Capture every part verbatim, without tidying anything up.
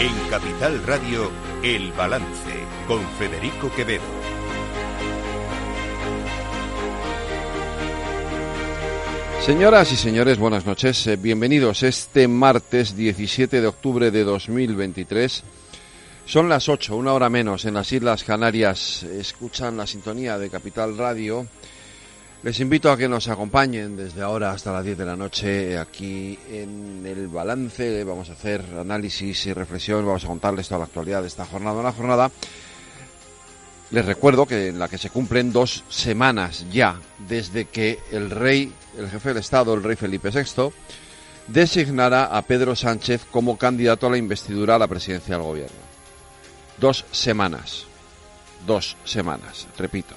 En Capital Radio, El Balance, con Federico Quevedo. Señoras y señores, buenas noches. Bienvenidos este martes diecisiete de octubre de dos mil veintitrés. Son las ocho, una hora menos, en las Islas Canarias. Escuchan la sintonía de Capital Radio. Les invito a que nos acompañen desde ahora hasta las diez de la noche aquí en El Balance. Vamos a hacer análisis y reflexión, vamos a contarles toda la actualidad de esta jornada. Una jornada, les recuerdo, que en la que se cumplen dos semanas ya desde que el rey, el jefe del Estado, el rey Felipe sexto, designara a Pedro Sánchez como candidato a la investidura a la presidencia del gobierno. Dos semanas, dos semanas, repito,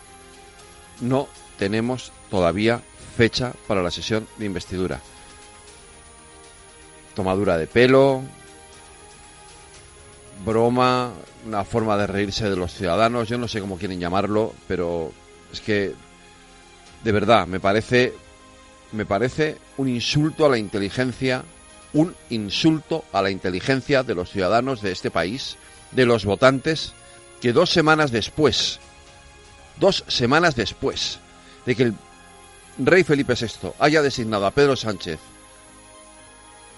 no tenemos todavía fecha para la sesión de investidura. Tomadura de pelo, broma, una forma de reírse de los ciudadanos, yo no sé cómo quieren llamarlo, pero es que de verdad me parece me parece un insulto a la inteligencia, un insulto a la inteligencia de los ciudadanos de este país, de los votantes, que dos semanas después, dos semanas después de que el rey Felipe sexto haya designado a Pedro Sánchez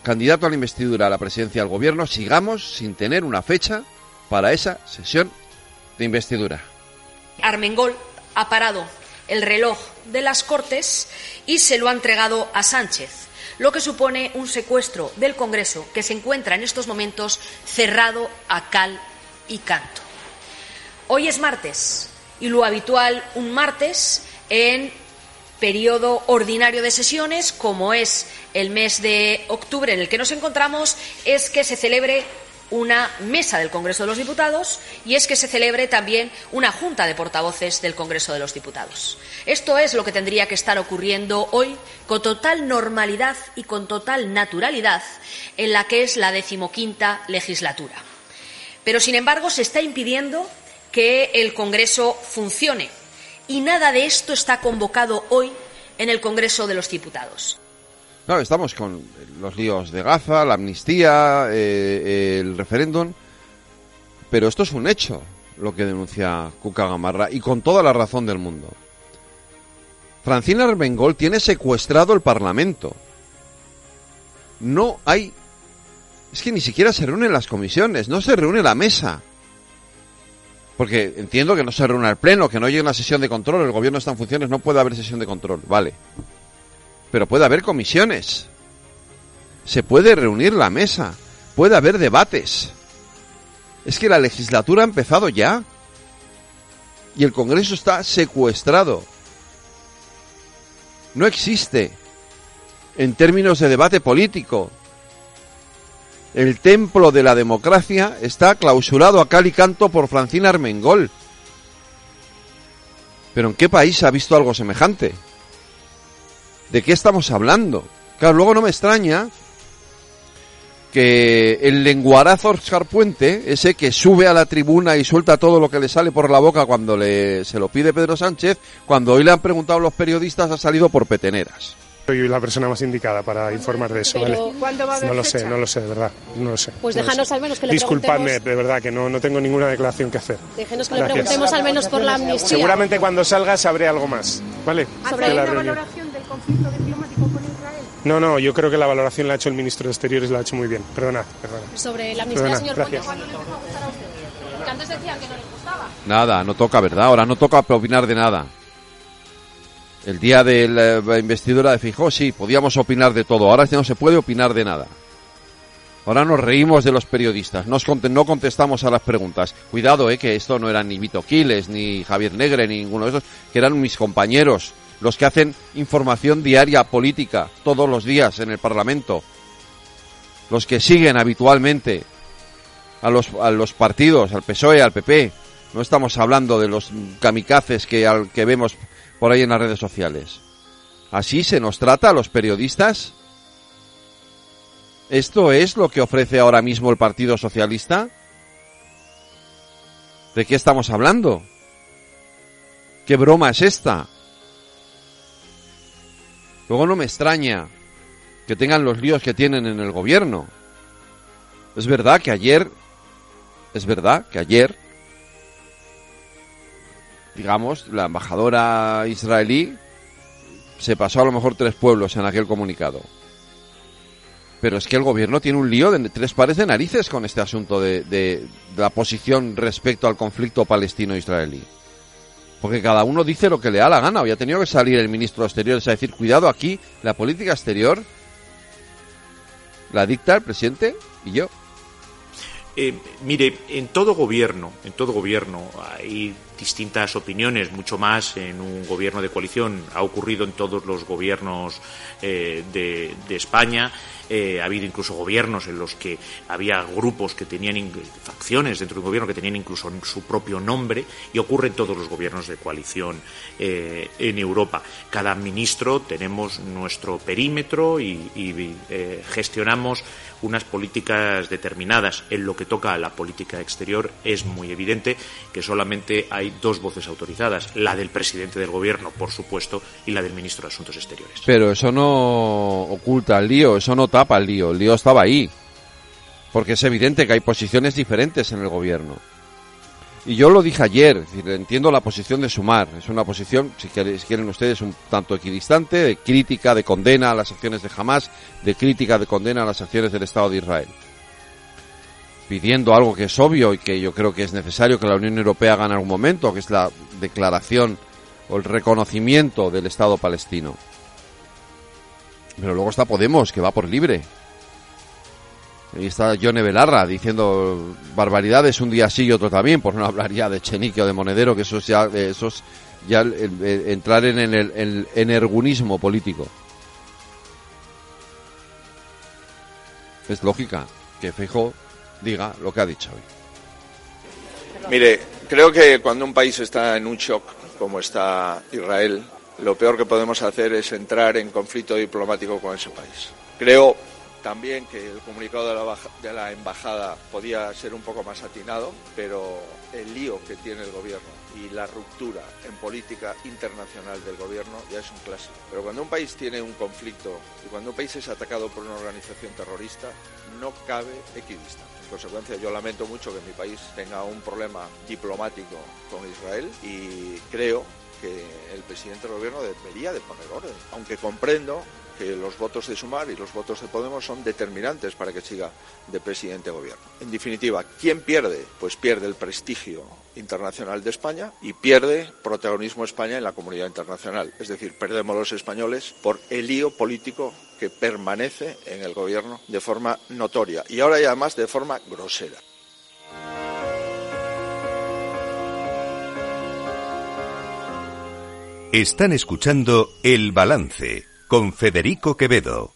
candidato a la investidura a la presidencia del gobierno, sigamos sin tener una fecha para esa sesión de investidura. Armengol ha parado el reloj de las Cortes y se lo ha entregado a Sánchez, lo que supone un secuestro del Congreso, que se encuentra en estos momentos cerrado a cal y canto. Hoy es martes y lo habitual un martes en periodo ordinario de sesiones, como es el mes de octubre en el que nos encontramos, es que se celebre una mesa del Congreso de los Diputados y es que se celebre también una junta de portavoces del Congreso de los Diputados. Esto es lo que tendría que estar ocurriendo hoy con total normalidad y con total naturalidad en la que es la decimoquinta legislatura. Pero, sin embargo, se está impidiendo que el Congreso funcione. Y nada de esto está convocado hoy en el Congreso de los Diputados. Claro, estamos con los líos de Gaza, la amnistía, eh, el referéndum, pero esto es un hecho, lo que denuncia Cuca Gamarra, y con toda la razón del mundo. Francina Armengol tiene secuestrado el Parlamento. No hay... Es que ni siquiera se reúnen las comisiones, no se reúne la mesa. Porque entiendo que no se reúna el Pleno, que no llegue una sesión de control, el Gobierno está en funciones, no puede haber sesión de control, vale. Pero puede haber comisiones, se puede reunir la mesa, puede haber debates. Es que la legislatura ha empezado ya y el Congreso está secuestrado. No existe, en términos de debate político, el templo de la democracia está clausurado a cal y canto por Francina Armengol. ¿Pero en qué país ha visto algo semejante? ¿De qué estamos hablando? Claro, luego no me extraña que el lenguarazo Óscar Puente, ese que sube a la tribuna y suelta todo lo que le sale por la boca cuando le, se lo pide Pedro Sánchez, cuando hoy le han preguntado a los periodistas, ha salido por peteneras. Soy la persona más indicada para informar de eso, ¿vale? ¿Cuándo va a haber no lo fecha? sé, no lo sé, de verdad, no lo sé. Pues no déjanos sé. al menos que le Disculpadme, preguntemos... de verdad, que no, no tengo ninguna declaración que hacer. Déjenos que Gracias. le preguntemos al menos por la amnistía. Seguramente cuando salga sabré algo más, ¿vale? ¿Sobre una reunión. valoración del conflicto diplomático con Israel? No, no, yo creo que la valoración la ha hecho el ministro de Exteriores, la ha hecho muy bien. Perdona, perdona. ¿Sobre la amnistía, señor Puente, cuándo le va a gustar a usted? Porque antes decían que no le gustaba. Nada, no toca, ¿verdad? Ahora no toca opinar de nada. El día de la investidura de Feijóo, sí, podíamos opinar de todo. Ahora no se puede opinar de nada. Ahora nos reímos de los periodistas, nos cont- no contestamos a las preguntas. Cuidado, eh, que esto no eran ni Vito Quiles, ni Javier Negre, ni ninguno de esos, que eran mis compañeros, los que hacen información diaria política todos los días en el Parlamento. Los que siguen habitualmente a los, a los partidos, al P S O E, al P P. No estamos hablando de los kamikazes que, al, que vemos... por ahí en las redes sociales. ¿Así se nos trata a los periodistas? ¿Esto es lo que ofrece ahora mismo el Partido Socialista? ¿De qué estamos hablando? ¿Qué broma es esta? Luego no me extraña que tengan los líos que tienen en el gobierno. Es verdad que ayer es verdad que ayer, digamos, la embajadora israelí se pasó a lo mejor tres pueblos en aquel comunicado. Pero es que el gobierno tiene un lío de tres pares de narices con este asunto de, de, de la posición respecto al conflicto palestino-israelí. Porque cada uno dice lo que le da la gana. Hoy ha tenido que salir el ministro de Exteriores a decir, cuidado aquí, la política exterior la dicta el presidente y yo. Eh, mire, en todo gobierno, en todo gobierno hay distintas opiniones, mucho más en un gobierno de coalición. Ha ocurrido en todos los gobiernos eh, de, de España. Eh, ha habido incluso gobiernos en los que había grupos que tenían facciones dentro del gobierno que tenían incluso su propio nombre, y ocurre en todos los gobiernos de coalición eh, en Europa. Cada ministro tenemos nuestro perímetro y, y eh, gestionamos unas políticas determinadas. En lo que toca a la política exterior es muy evidente que solamente hay dos voces autorizadas, la del presidente del gobierno, por supuesto, y la del ministro de Asuntos Exteriores. Pero eso no oculta el lío, eso no tapa el lío, el lío estaba ahí, porque es evidente que hay posiciones diferentes en el gobierno. Y yo lo dije ayer, es decir, entiendo la posición de Sumar, es una posición, si quieren ustedes, un tanto equidistante, de crítica, de condena a las acciones de Hamas, de crítica, de condena a las acciones del Estado de Israel, pidiendo algo que es obvio y que yo creo que es necesario que la Unión Europea haga en algún momento, que es la declaración o el reconocimiento del Estado palestino. Pero luego está Podemos, que va por libre. Ahí está Jon Belarra diciendo barbaridades un día sí y otro también, por no hablar ya de Chenique o de Monedero, que eso es ya, eso es ya el, el, el, entrar en el, el energunismo político. Es lógica que Feijóo diga lo que ha dicho hoy. Mire, creo que cuando un país está en un shock, como está Israel, lo peor que podemos hacer es entrar en conflicto diplomático con ese país. Creo también que el comunicado de la, baja, de la embajada podía ser un poco más atinado, pero el lío que tiene el gobierno y la ruptura en política internacional del gobierno ya es un clásico. Pero cuando un país tiene un conflicto y cuando un país es atacado por una organización terrorista, no cabe equidistante. En consecuencia, yo lamento mucho que mi país tenga un problema diplomático con Israel y creo que el presidente del gobierno debería de poner orden, aunque comprendo que los votos de Sumar y los votos de Podemos son determinantes para que siga de presidente de gobierno. En definitiva, ¿quién pierde? Pues pierde el prestigio internacional de España y pierde protagonismo España en la comunidad internacional. Es decir, perdemos los españoles por el lío político que permanece en el gobierno de forma notoria y ahora y además de forma grosera. Están escuchando El Balance con Federico Quevedo.